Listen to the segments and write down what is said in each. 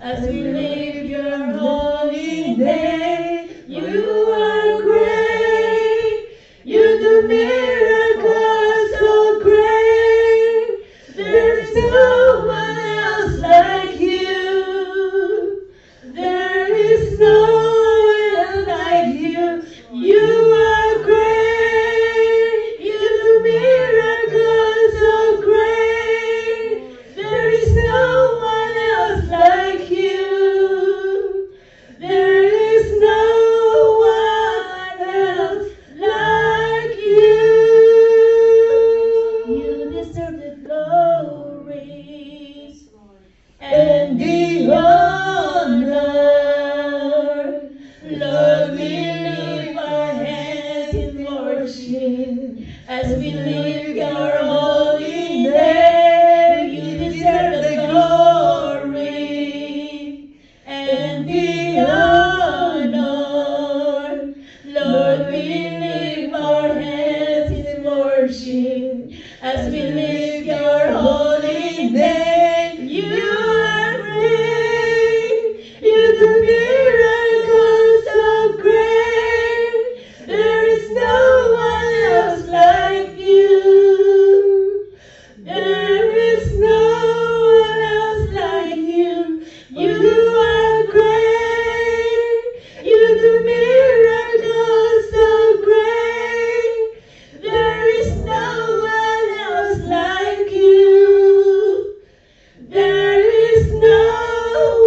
as we lift your holy name. You are great, you do miracles so great, there's no one else like you, there is no one like you, you are great, you do miracles so great, there is no one else like you, there is no one else like you. You deserve the glory and the honor. Lord, we lift our hands in worship as we lift your holy name. You deserve the glory and the honor. Lord, we lift our hands in worship as we lift your holy name. You are great, you do miracles so great, there is no one else like you, there is no one else like you, you are great, you do miracles so great, there is no one else like you, there is no one else like you.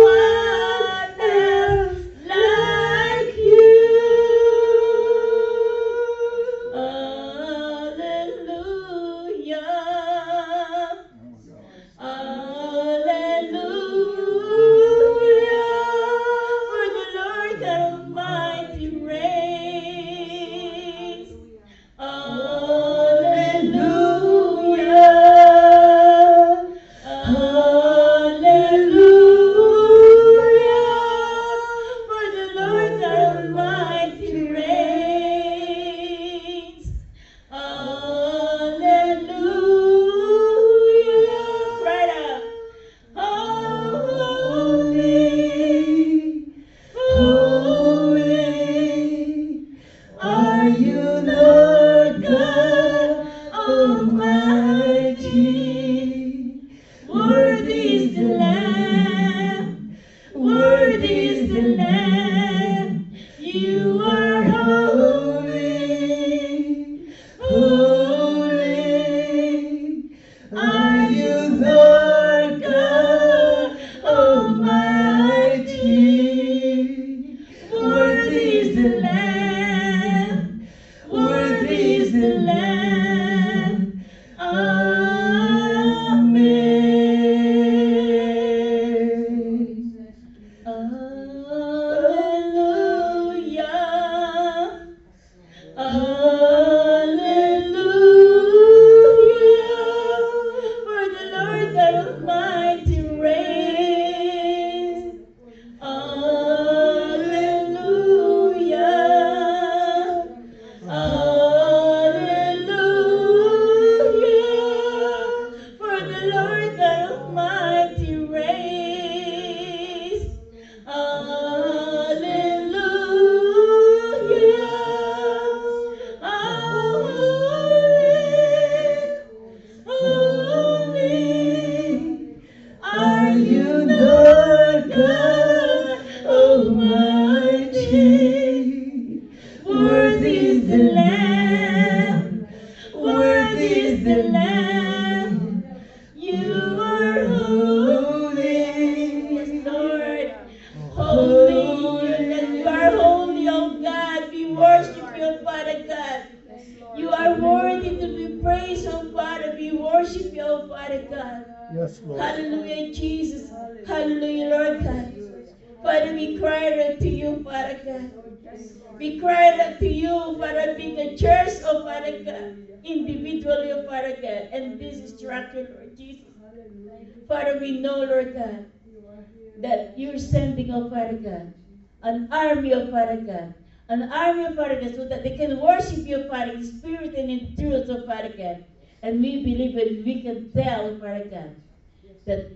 Hallelujah. Hallelujah, for the Lord God Almighty reigns. Hallelujah, hallelujah, for the Lord God Almighty reigns. Hallelujah, right up. Holy, holy are you, Lord God Almighty. Worthy is the Lamb, worthy is the Lamb. You are holy, holy are you, Lord God Almighty? Worthy is the Lamb, worthy is the Lamb. Amen. Hallelujah. Hallelujah, for the Lord God Almighty reigns. Hallelujah, hallelujah, for the Lord God Almighty reigns. Hallelujah, holy, holy are you, Lord God Almighty? Worthy is the Lamb, worthy is the Lamb. You are holy, yes, Lord. Holy, you are holy, oh God. We worship you, Father God. You are worthy to be praised, oh Father. We worship you, oh Father God. Yes, Lord. Hallelujah, Jesus. Hallelujah, Lord God. Father, we cry out to you, Father God. We cry out to you, Father, be the church, oh Father God, individually, oh Father God, and this is structure, Lord Jesus. Father, we know, Lord God, that you're sending, oh Father God, an army, oh Father God, an army of Father God, so that they can worship you, Father, in spirit and in truth, oh Father God. And we believe and we can tell, oh Father God, that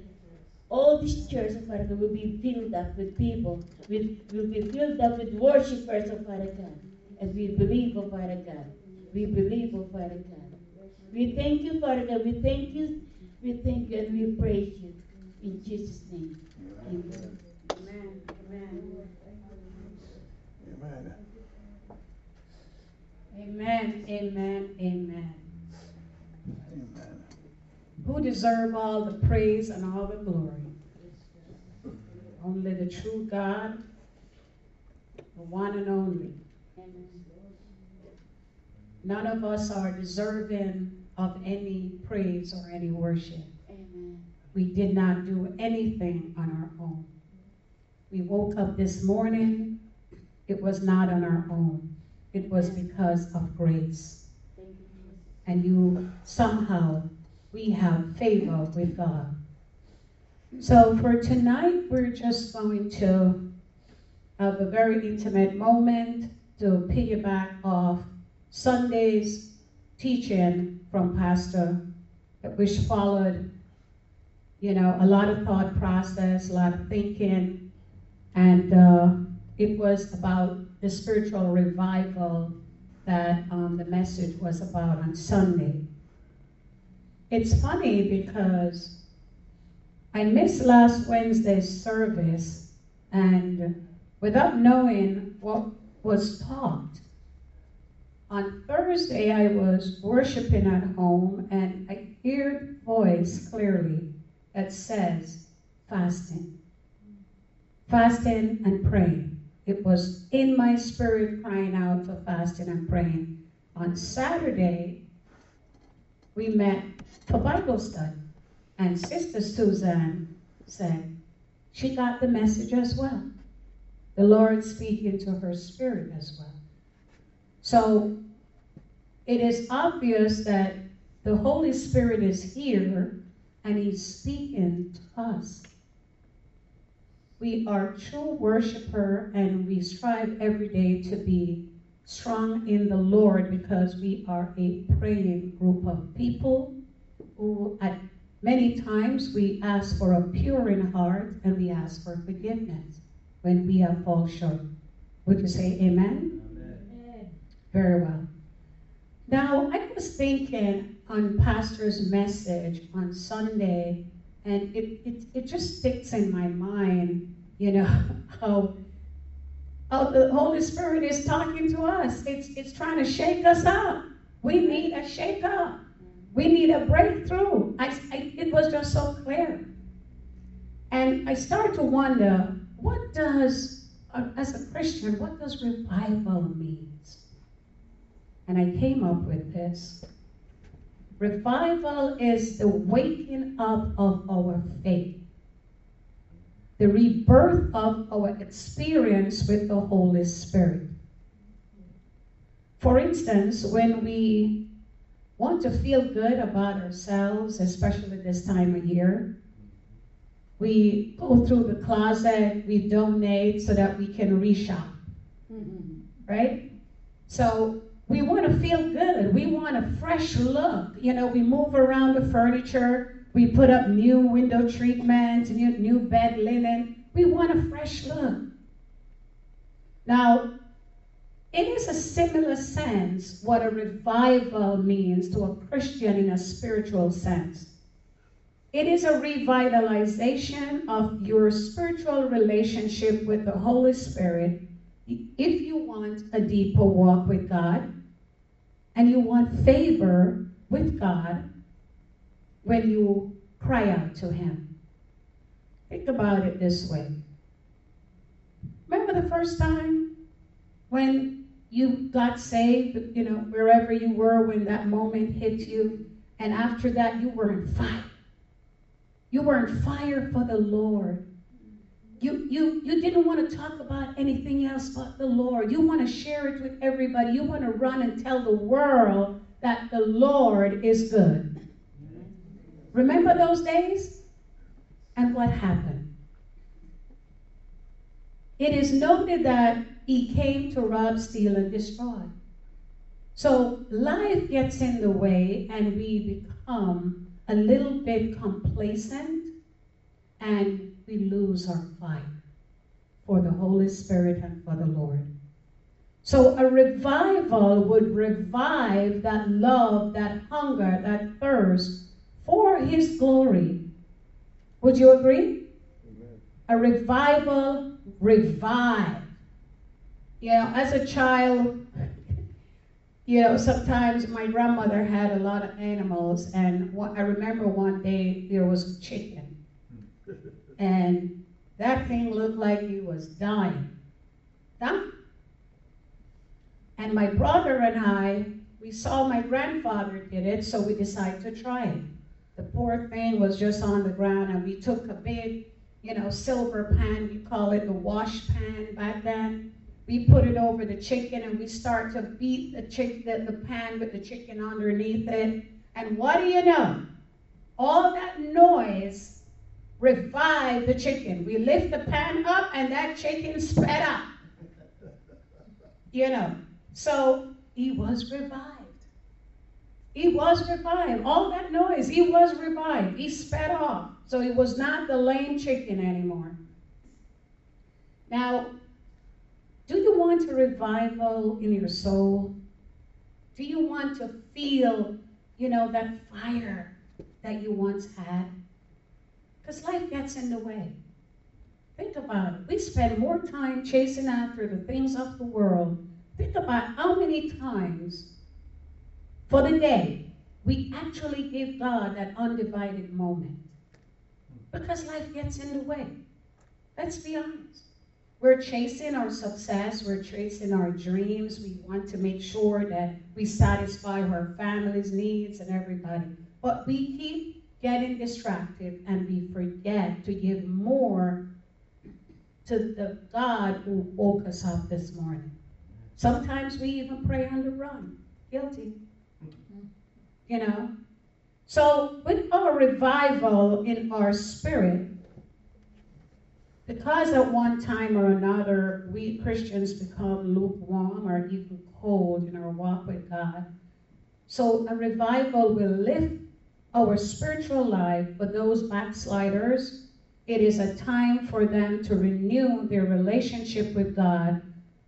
all these churches of Father God will be filled up with people, will be filled up with worshipers of Father God. As we believe, oh Father God. We believe, oh Father God. We thank you, Father God. We thank you. We thank you and we praise you. In Jesus' name. Amen. Amen. Amen. Amen. Amen. Amen. Amen. Amen. Who deserve all the praise and all the glory? Only the true God, the one and only. None of us are deserving of any praise or any worship. Amen. We did not do anything on our own. We woke up this morning. It was not on our own. It was because of grace. And you somehow, we have favor with God. So for tonight, we're just going to have a very intimate moment to piggyback off Sunday's teaching from Pastor, which followed, you know, a lot of thought process, a lot of thinking, and it was about the spiritual revival that the message was about on Sunday. It's funny because I missed last Wednesday's service, and without knowing what was taught, on Thursday, I was worshiping at home, and I heard a voice clearly that says, fasting. Fasting and praying. It was in my spirit crying out for fasting and praying. On Saturday, we met for Bible study, and Sister Suzanne said she got the message as well. The Lord speaking to her spirit as well. So it is obvious that the Holy Spirit is here and he's speaking to us. We are true worshiper and we strive every day to be strong in the Lord because we are a praying group of people who at many times we ask for a pure in heart and we ask for forgiveness when we have fallen short. Would you say amen? Very well. Now, I was thinking on Pastor's message on Sunday, and it just sticks in my mind, you know, how the Holy Spirit is talking to us. It's trying to shake us up. We need a shake up. We need a breakthrough. It was just so clear. And I start to wonder, what does, as a Christian, what does revival mean? And I came up with this. Revival is the waking up of our faith, the rebirth of our experience with the Holy Spirit. For instance, when we want to feel good about ourselves, especially this time of year, we go through the closet, we donate so that we can reshop, right? So we want to feel good. We want a fresh look. You know, we move around the furniture. We put up new window treatments, new bed linen. We want a fresh look. Now, it is a similar sense what a revival means to a Christian in a spiritual sense. It is a revitalization of your spiritual relationship with the Holy Spirit. If you want a deeper walk with God and you want favor with God when you cry out to him. Think about it this way. Remember the first time when you got saved, you know, wherever you were when that moment hit you, and after that you were in fire. You were in fire for the Lord. You didn't want to talk about anything else but the Lord. You want to share it with everybody. You want to run and tell the world that the Lord is good. Remember those days? And what happened? It is noted that he came to rob, steal, and destroy. So life gets in the way and we become a little bit complacent. and we lose our fight for the Holy Spirit and for the Lord. So a revival would revive that love, that hunger, that thirst for his glory. Would you agree? Amen. A revival revive. You know, as a child, you know, sometimes my grandmother had a lot of animals, and I remember one day there was a chicken, and that thing looked like he was dying. And my brother and I, we saw my grandfather did it, so we decided to try it. The poor thing was just on the ground, and we took a big, you know, silver pan, we call it the wash pan back then. We put it over the chicken, and we start to beat the pan with the chicken underneath it. And what do you know? All that noise revived the chicken. We lift the pan up, and that chicken sped up. You know, so he was revived. He was revived. All that noise, he was revived. He sped off. So he was not the lame chicken anymore. Now, do you want a revival in your soul? Do you want to feel, you know, that fire that you once had? Because life gets in the way. Think about it. We spend more time chasing after the things of the world. Think about how many times for the day we actually give God that undivided moment. Because life gets in the way. Let's be honest. We're chasing our success. We're chasing our dreams. We want to make sure that we satisfy our family's needs and everybody. But we keep getting distracted, and we forget to give more to the God who woke us up this morning. Sometimes we even pray on the run. Guilty. You know? So with our revival in our spirit, because at one time or another we Christians become lukewarm or even cold in our walk with God, so a revival will lift our spiritual life for those backsliders. It is a time for them to renew their relationship with God.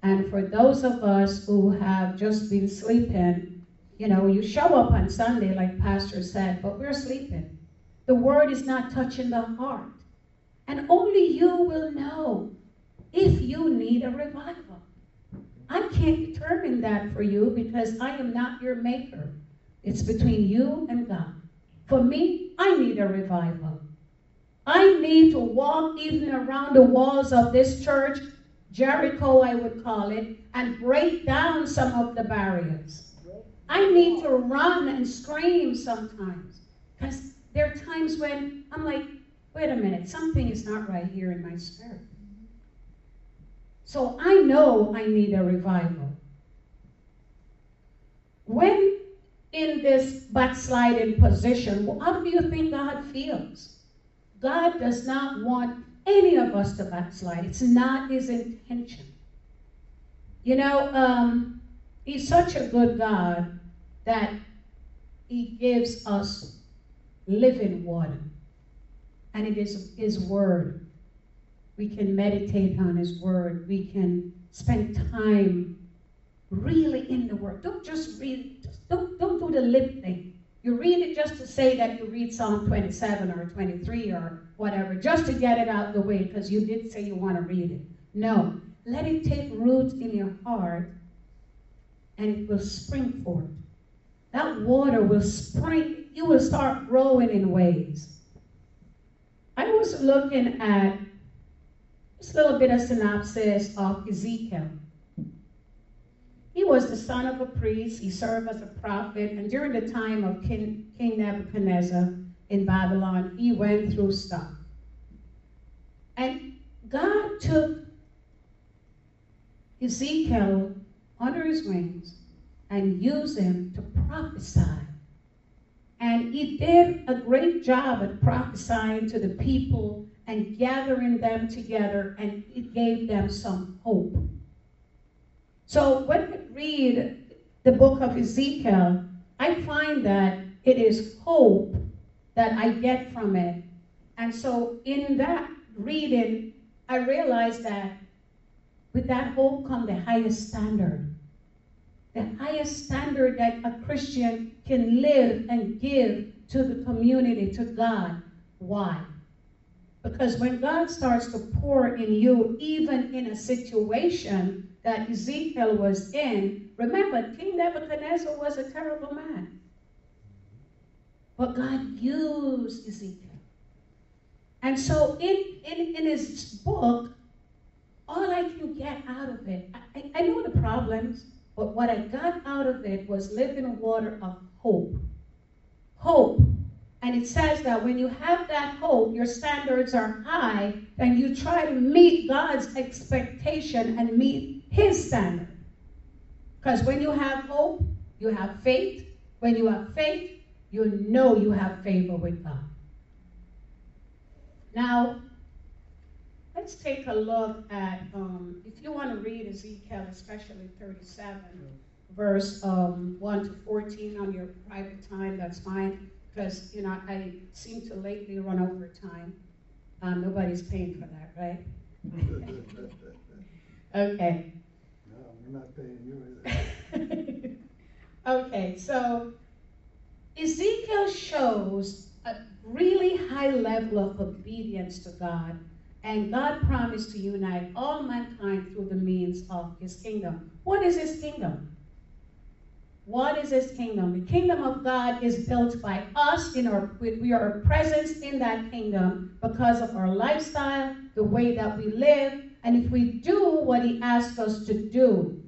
And for those of us who have just been sleeping, you know, you show up on Sunday, like Pastor said, but we're sleeping. The word is not touching the heart. And only you will know if you need a revival. I can't determine that for you because I am not your maker. It's between you and God. For me, I need a revival. I need to walk even around the walls of this church, Jericho I would call it, and break down some of the barriers. I need to run and scream sometimes, because there are times when I'm like, wait a minute, something is not right here in my spirit. So I know I need a revival. When in this backsliding position, well, how do you think God feels? God does not want any of us to backslide. It's not his intention. You know, he's such a good God that he gives us living water. And it is his word. We can meditate on his word. We can spend time really in the word. Don't just read, don't do the lip thing. You read it just to say that you read Psalm 27 or 23 or whatever, just to get it out the way because you did say you want to read it. No, let it take root in your heart and it will spring forth. That water will spring, you will start growing in ways. I was looking at this little bit of synopsis of Ezekiel. He was the son of a priest, he served as a prophet, and during the time of King Nebuchadnezzar in Babylon, he went through stuff. And God took Ezekiel under his wings and used him to prophesy. And he did a great job at prophesying to the people and gathering them together, and it gave them some hope. So when we read the book of Ezekiel, I find that it is hope that I get from it And so in that reading, I realized that with that hope comes the highest standard. The highest standard that a Christian can live and give to the community, to God. Why? Because when God starts to pour in you, even in a situation that Ezekiel was in, remember, King Nebuchadnezzar was a terrible man. But God used Ezekiel. And so in his book, all I can get out of it, I know the problems, but what I got out of it was living water of hope. Hope. And it says that when you have that hope, your standards are high, and you try to meet God's expectation and meet his standard. Because when you have hope, you have faith. When you have faith, you know you have favor with God. Now, let's take a look at, if you want to read Ezekiel, especially 37, verse 1 to 14 on your private time, that's fine. Because, you know, I seem to lately run over time. Nobody's paying for that, right? Okay. No, we're not paying you either. Okay, so Ezekiel shows a really high level of obedience to God, and God promised to unite all mankind through the means of his kingdom. What is his kingdom? What is his kingdom? The kingdom of God is built by us. We are a presence in that kingdom because of our lifestyle, the way that we live, and if we do what he asked us to do.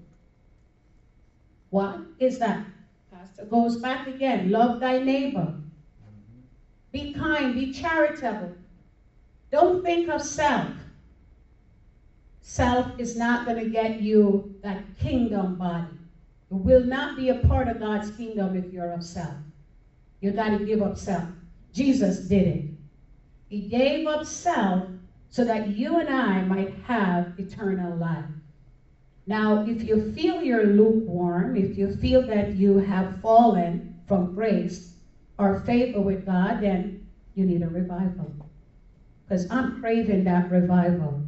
What is that? Pastor goes back again. Love thy neighbor. Be kind. Be charitable. Don't think of self. Self is not going to get you that kingdom body. You will not be a part of God's kingdom if you're of self. You got to give up self. Jesus did it. He gave up self so that you and I might have eternal life. Now, if you feel you're lukewarm, if you feel that you have fallen from grace or favor with God, then you need a revival. Because I'm craving that revival.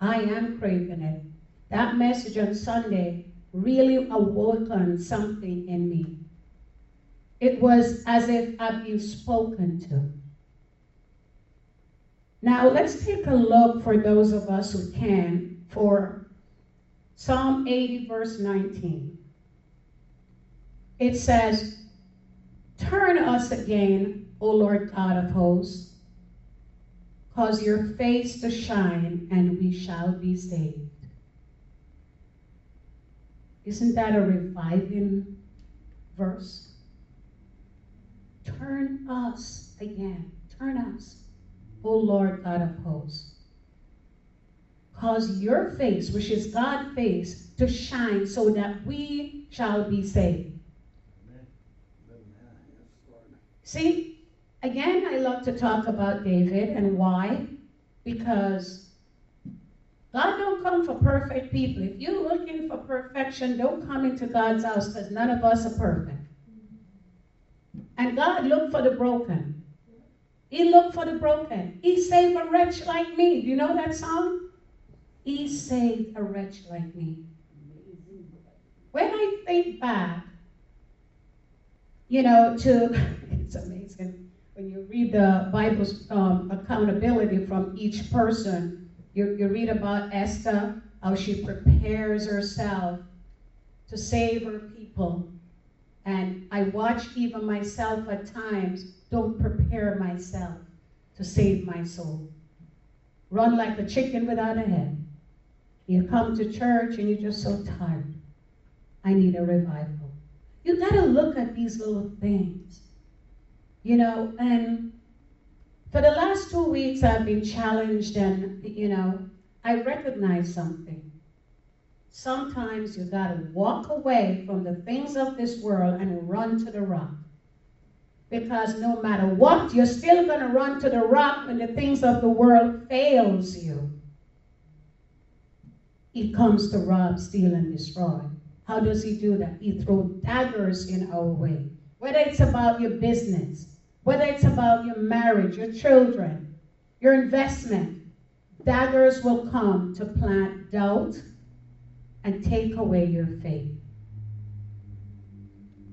I am craving it. That message on Sunday really awoken something in me. It was as if I've been spoken to. Now let's take a look, for those of us who can, for Psalm 80 verse 19. It says, "Turn us again, O Lord God of hosts, cause your face to shine, and we shall be saved." Isn't that a reviving verse? Turn us again. Turn us, O Lord God of hosts. Cause your face, which is God's face, to shine so that we shall be saved. Amen. Amen. See, again, I love to talk about David, and why? Because God don't come for perfect people. If you're looking for perfection, don't come into God's house, because none of us are perfect. And God looked for the broken. He looked for the broken. He saved a wretch like me. Do you know that song? He saved a wretch like me. When I think back, you know, to, it's amazing. When you read the Bible's accountability from each person, you read about Esther, how she prepares herself to save her people. And I watch even myself at times, don't prepare myself to save my soul. Run like a chicken without a head. You come to church and you're just so tired. I need a revival. You gotta look at these little things. You know, and for the last 2 weeks, I've been challenged, and, you know, I recognize something. Sometimes you gotta walk away from the things of this world and run to the rock. Because no matter what, you're still gonna run to the rock when the things of the world fails you. He comes to rob, steal, and destroy. How does he do that? He throws daggers in our way. Whether it's about your business, whether it's about your marriage, your children, your investment. Daggers will come to plant doubt and take away your faith.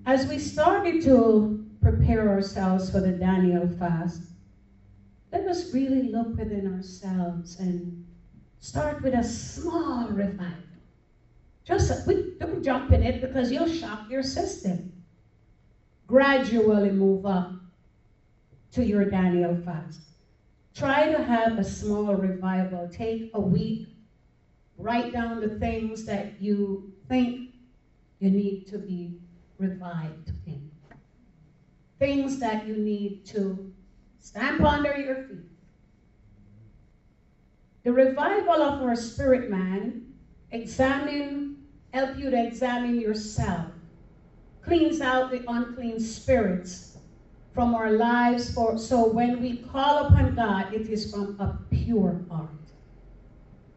As we started to prepare ourselves for the Daniel fast, let us really look within ourselves and start with a small revival. Just don't jump in it because you'll shock your system. Gradually move up to your Daniel fast. Try to have a small revival. Take a week. Write down the things that you think you need to be revived in. Things that you need to stamp under your feet. The revival of our spirit man, help you to examine yourself. Cleans out the unclean spirits from our lives, so when we call upon God, it is from a pure heart.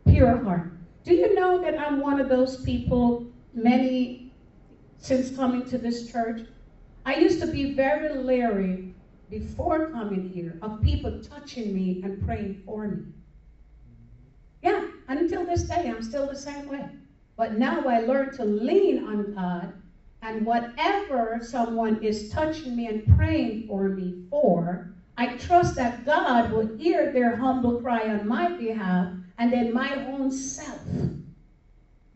Pure heart. Do you know that I'm one of those people, since coming to this church? I used to be very leery before coming here of people touching me and praying for me. Yeah, and until this day, I'm still the same way. But now I learned to lean on God, and whatever someone is touching me and praying for me for, I trust that God will hear their humble cry on my behalf, and then my own self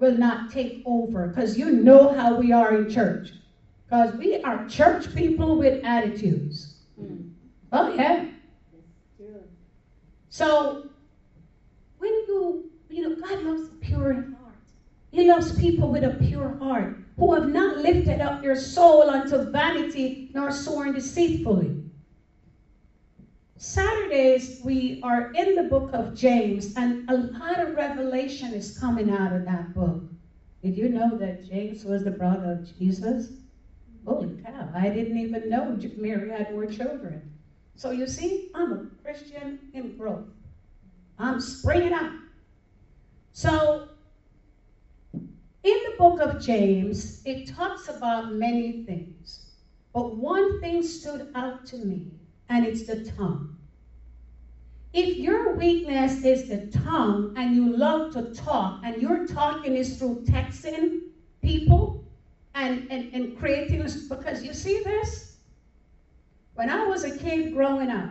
will not take over. Because you know how we are in church. Because we are church people with attitudes. Mm. Oh, yeah. So, when you know, God loves the pure heart. He loves people with a pure heart, who have not lifted up their soul unto vanity, nor sworn deceitfully. Saturdays, we are in the book of James, and a lot of revelation is coming out of that book. Did you know that James was the brother of Jesus? Holy cow, I didn't even know Mary had more children. So you see, I'm a Christian in growth. I'm springing up. So, in the book of James, it talks about many things, but one thing stood out to me, and it's the tongue. If your weakness is the tongue, and you love to talk, and your talking is through texting people and creating, because you see this? When I was a kid growing up,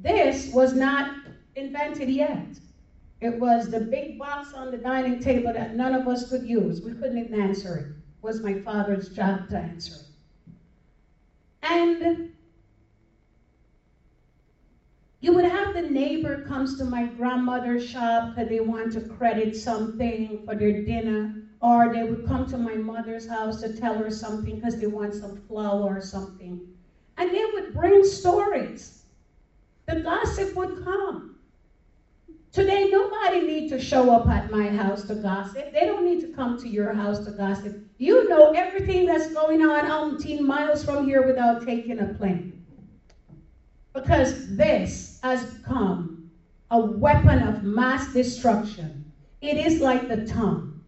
this was not invented yet. It was the big box on the dining table that none of us could use. We couldn't even answer it. It was my father's job to answer it. And you would have the neighbor comes to my grandmother's shop because they want to credit something for their dinner, or they would come to my mother's house to tell her something because they want some flour or something. And they would bring stories. The gossip would come. Today, nobody needs to show up at my house to gossip. They don't need to come to your house to gossip. You know everything that's going on umpteen miles from here without taking a plane. Because this has become a weapon of mass destruction. It is like the tongue.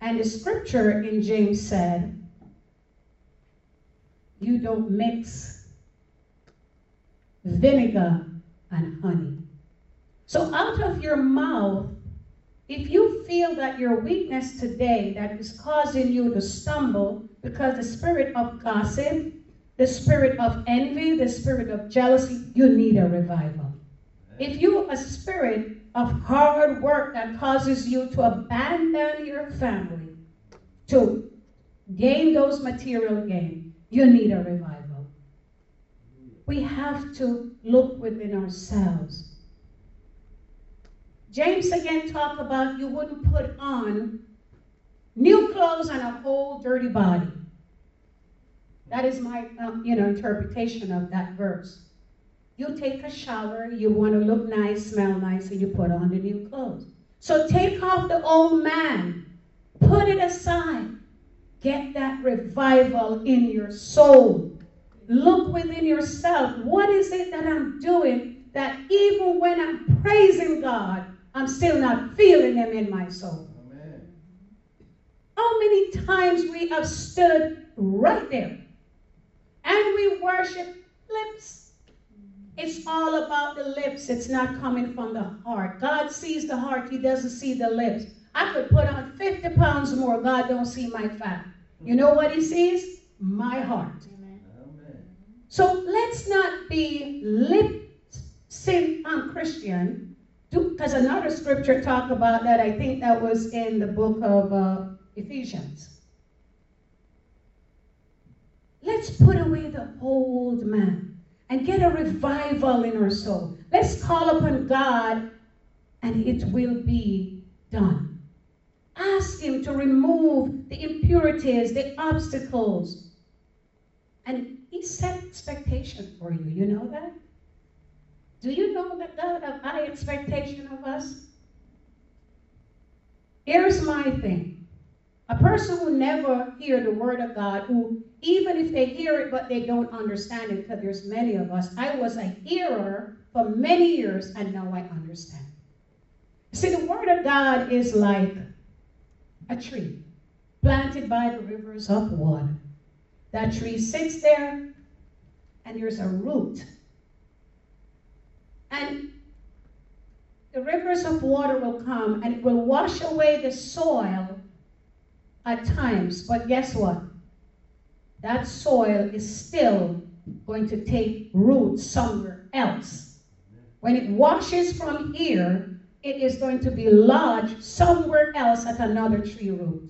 And the scripture in James said, you don't mix vinegar and honey. So out of your mouth, if you feel that your weakness today that is causing you to stumble, because the spirit of gossip, the spirit of envy, the spirit of jealousy, you need a revival. If you have a spirit of hard work that causes you to abandon your family to gain those material gains, you need a revival. We have to look within ourselves. James again talked about you wouldn't put on new clothes on an old dirty body. That is my interpretation of that verse. You take a shower, you want to look nice, smell nice, and you put on the new clothes. So take off the old man, put it aside, get that revival in your soul. Look within yourself. What is it that I'm doing that even when I'm praising God, I'm still not feeling them in my soul? Amen. How many times we have stood right there and we worship lips, It's all about the lips. It's not coming from the heart. God sees the heart. He doesn't see the lips. I could put on 50 pounds more. God don't see my fat. You know what he sees? My heart. Amen. Amen. So let's not be lip-sync on Christian. Because another scripture talk about that. I think that was in the book of Ephesians. Let's put away the old man and get a revival in our soul. Let's call upon God and it will be done. Ask him to remove the impurities, the obstacles. And he set expectation for you. You know that? Do you know that God has high expectation of us? Here's my thing. A person who never hears the word of God, who even if they hear it but they don't understand it, because there's many of us. I was a hearer for many years and now I understand. See, the word of God is like a tree planted by the rivers of water. That tree sits there and there's a root. And the rivers of water will come and it will wash away the soil at times. But guess what? That soil is still going to take root somewhere else. When it washes from here, it is going to be lodged somewhere else at another tree root.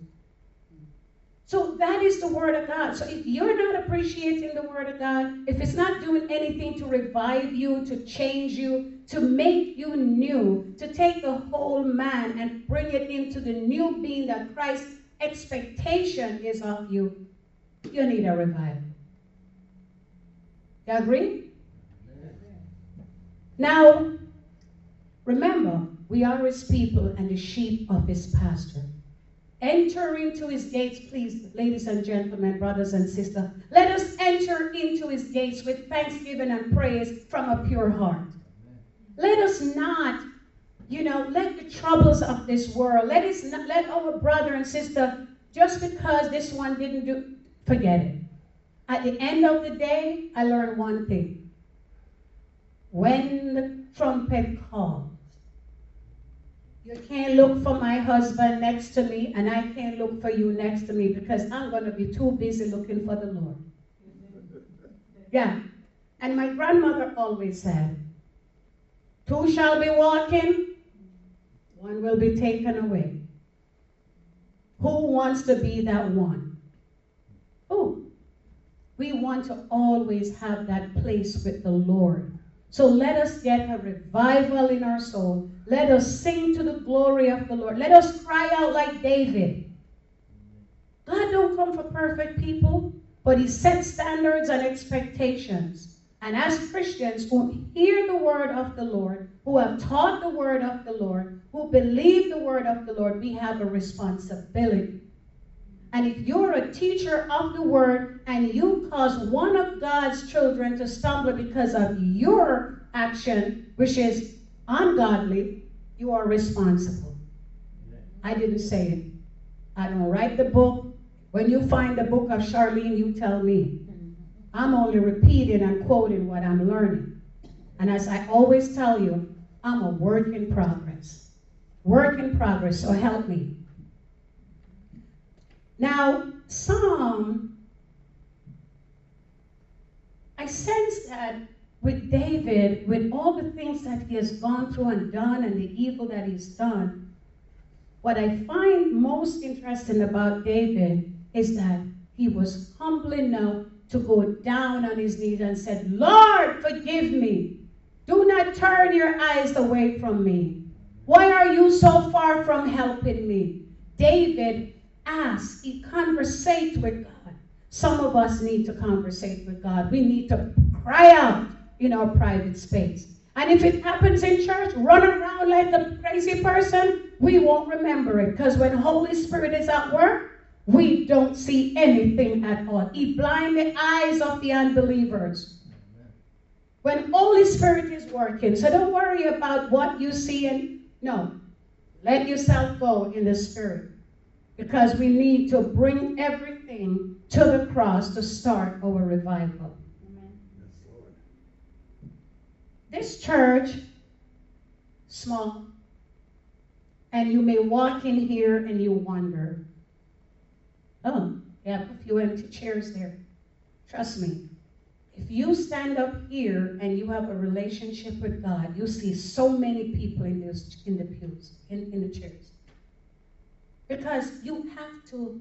So that is the word of God. So if you're not appreciating the word of God, if it's not doing anything to revive you, to change you, to make you new, to take the whole man and bring it into the new being that Christ's expectation is of you, you need a revival. You agree? Amen. Now, remember, we are his people and the sheep of his pasture. Enter into his gates, please, ladies and gentlemen, brothers and sisters. Let us enter into his gates with thanksgiving and praise from a pure heart. Let us not, you know, let the troubles of this world, let our brother and sister, just because this one didn't do, forget it. At the end of the day, I learned one thing. When the trumpet calls, you can't look for my husband next to me, and I can't look for you next to me, because I'm going to be too busy looking for the Lord. Yeah. And my grandmother always said, two shall be walking, one will be taken away. Who wants to be that one? Oh, we want to always have that place with the Lord. So let us get a revival in our soul. Let us sing to the glory of the Lord. Let us cry out like David. God don't come for perfect people, but he sets standards and expectations. And as Christians who hear the word of the Lord, who have taught the word of the Lord, who believe the word of the Lord, we have a responsibility. And if you're a teacher of the word and you cause one of God's children to stumble because of your action, which is ungodly, you are responsible. I didn't say it. I don't write the book. When you find the book of Charlene, you tell me. I'm only repeating and quoting what I'm learning. And as I always tell you, I'm a work in progress. Work in progress, so help me. Now, I sense that with David, with all the things that he has gone through and done and the evil that he's done, what I find most interesting about David is that he was humble enough to go down on his knees and said, Lord, forgive me. Do not turn your eyes away from me. Why are you so far from helping me? David asked, he conversate with God. Some of us need to conversate with God. We need to cry out in our private space. And if it happens in church, run around like a crazy person, we won't remember it. Because when Holy Spirit is at work, we don't see anything at all. He blinds the eyes of the unbelievers. When Holy Spirit is working, so don't worry about what you see. And no, let yourself go in the Spirit. Because we need to bring everything to the cross to start our revival. This church, small. And you may walk in here and you wonder, oh, they have a few empty chairs there. Trust me. If you stand up here and you have a relationship with God, you see so many people in the pews, in the chairs. Because you have to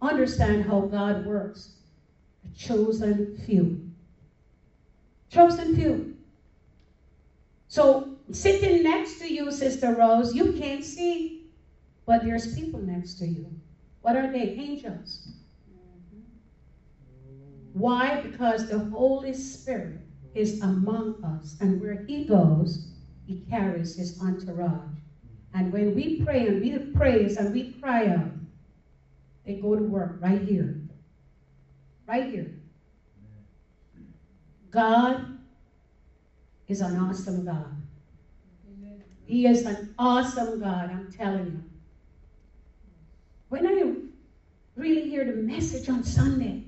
understand how God works. A chosen few. Chosen few. So sitting next to you, Sister Rose, you can't see, but there's people next to you. What are they? Angels. Why? Because the Holy Spirit is among us, and where He goes, He carries His entourage. And when we pray and we praise and we cry out, they go to work right here. Right here. God is an awesome God. He is an awesome God, I'm telling you. When I really hear the message on Sunday,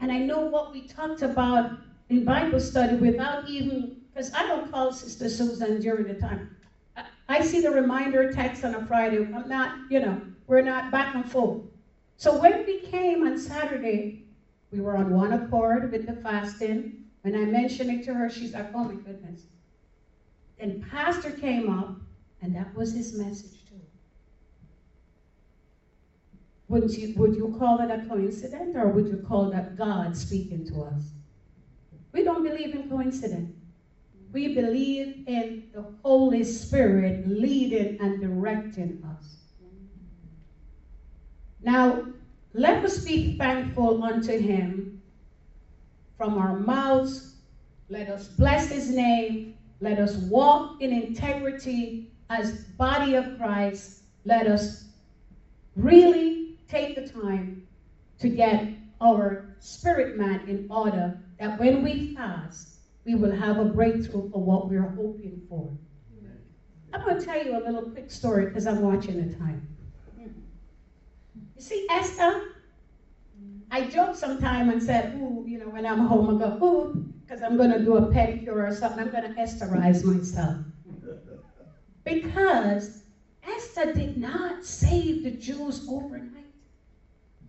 and I know what we talked about in Bible study without even, because I don't call Sister Susan during the time. I see the reminder text on a Friday. I'm not, you know, we're not back and forth. So when we came on Saturday, we were on one accord with the fasting. When I mentioned it to her, she's like, oh my goodness. And Pastor came up, and that was his message too. Would you call that a coincidence, or would you call that God speaking to us? We don't believe in coincidence. We believe in the Holy Spirit leading and directing us. Now, let us be thankful unto Him from our mouths. Let us bless His name. Let us walk in integrity as body of Christ. Let us really take the time to get our spirit man in order, that when we fast, we will have a breakthrough for what we are hoping for. Amen. I'm going to tell you a little quick story because I'm watching the time. You see, Esther, I joke sometimes and said, ooh, you know, when I'm home, I go, ooh, because I'm going to do a pedicure or something. I'm going to Estherize myself. Because Esther did not save the Jews overnight.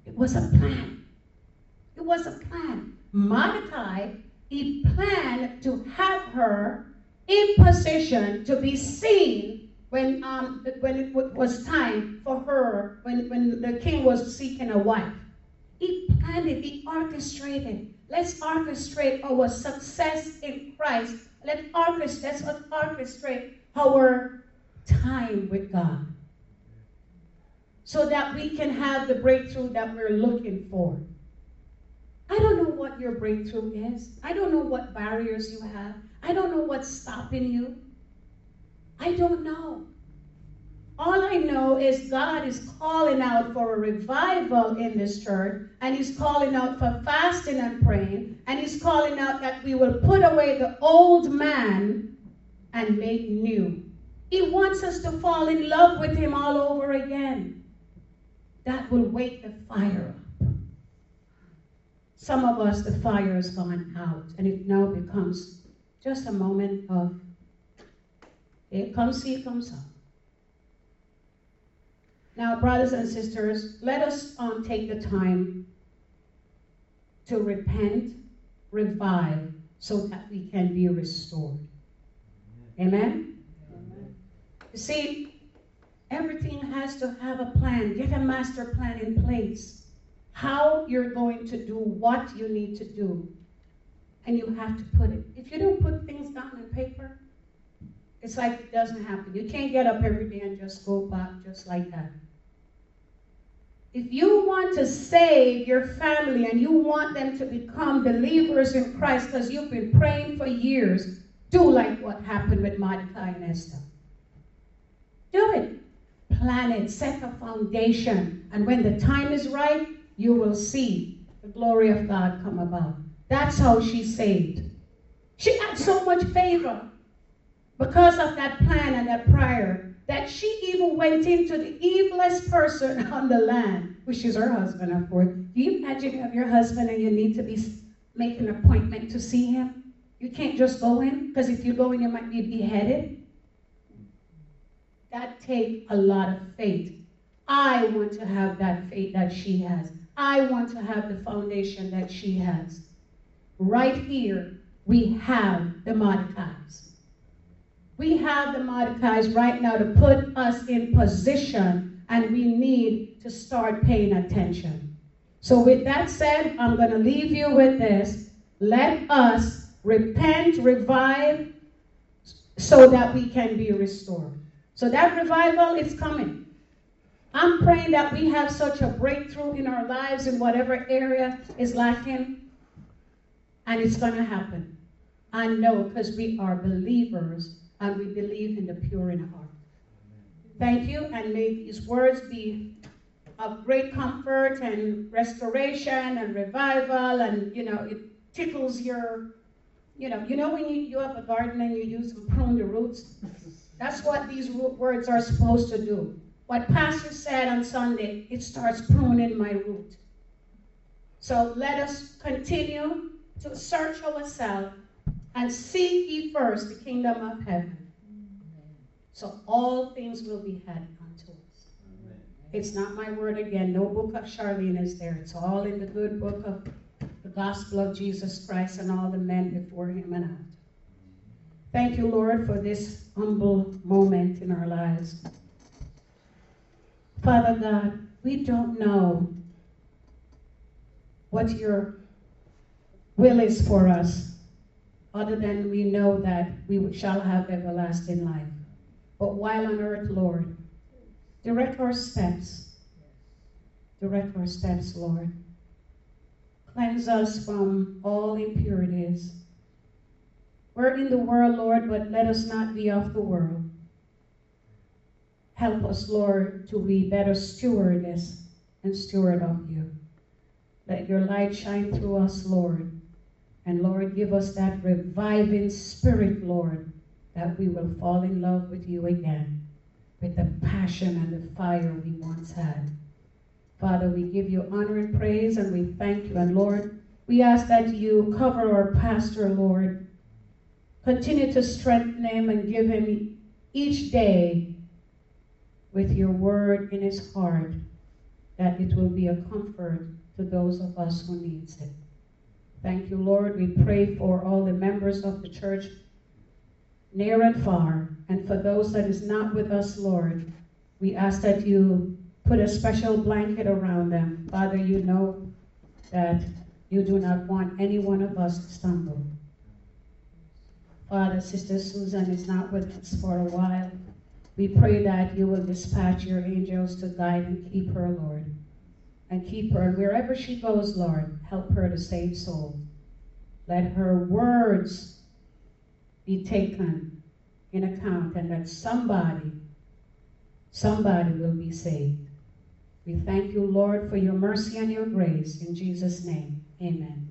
It was a plan. It was a plan. Mordecai, he planned to have her in position to be seen when it was time for her, when the king was seeking a wife. He planned it. He orchestrated. Let's orchestrate our success in Christ. Let's orchestrate our time with God so that we can have the breakthrough that we're looking for. I don't know what your breakthrough is. I don't know what barriers you have. I don't know what's stopping you. I don't know. All I know is God is calling out for a revival in this church, and He's calling out for fasting and praying, and He's calling out that we will put away the old man and make new. He wants us to fall in love with Him all over again. That will wake the fire up. Some of us, the fire has gone out, and it now becomes just a moment of, it comes, see, it comes up. Now, brothers and sisters, let us take the time to repent, revive, so that we can be restored. Amen? Amen. You see, everything has to have a plan. Get a master plan in place. How you're going to do what you need to do. And you have to put it. If you don't put things down on paper, it's like it doesn't happen. You can't get up every day and just go back just like that. If you want to save your family and you want them to become believers in Christ because you've been praying for years, do like what happened with Mordecai and Esther. Do it. Plan it. Set a foundation. And when the time is right, you will see the glory of God come about. That's how she saved. She had so much favor because of that plan and that prayer, that she even went into the evilest person on the land, which is her husband, of course. Do you imagine you have your husband and you need to make an appointment to see him? You can't just go in, because if you go in, you might be beheaded. That takes a lot of faith. I want to have that faith that she has. I want to have the foundation that she has. Right here, we have the Mordecais. We have the Mordecais right now to put us in position, and we need to start paying attention. So with that said, I'm going to leave you with this. Let us repent, revive, so that we can be restored. So that revival is coming. I'm praying that we have such a breakthrough in our lives in whatever area is lacking. And it's going to happen. I know, because we are believers and we believe in the pure in heart. Thank you, and may these words be of great comfort and restoration and revival, and you know, it tickles your, you know when you have a garden and you use to prune the roots? That's what these root words are supposed to do. What Pastor said on Sunday, it starts pruning my root. So let us continue to search ourselves and seek ye first the kingdom of heaven. So all things will be had unto us. Amen. It's not my word again. No book of Charlene is there. It's all in the good book of the gospel of Jesus Christ and all the men before him and after. Thank you, Lord, for this humble moment in our lives. Father God, we don't know what your will is for us, other than we know that we shall have everlasting life. But while on earth, Lord, direct our steps. Direct our steps, Lord. Cleanse us from all impurities. We're in the world, Lord, but let us not be of the world. Help us, Lord, to be better stewardess and steward of you. Let your light shine through us, Lord. And Lord, give us that reviving spirit, Lord, that we will fall in love with you again, with the passion and the fire we once had. Father, we give you honor and praise, and we thank you. And Lord, we ask that you cover our pastor, Lord. Continue to strengthen him and give him each day with your word in his heart, that it will be a comfort to those of us who needs it. Thank you, Lord. We pray for all the members of the church, near and far, and for those that is not with us, Lord, we ask that you put a special blanket around them. Father, you know that you do not want any one of us to stumble. Father, Sister Susan is not with us for a while. We pray that you will dispatch your angels to guide and keep her, Lord. And keep her, and wherever she goes, Lord, help her to save souls. Let her words be taken in account, and that somebody will be saved. We thank you, Lord, for your mercy and your grace. In Jesus' name, amen.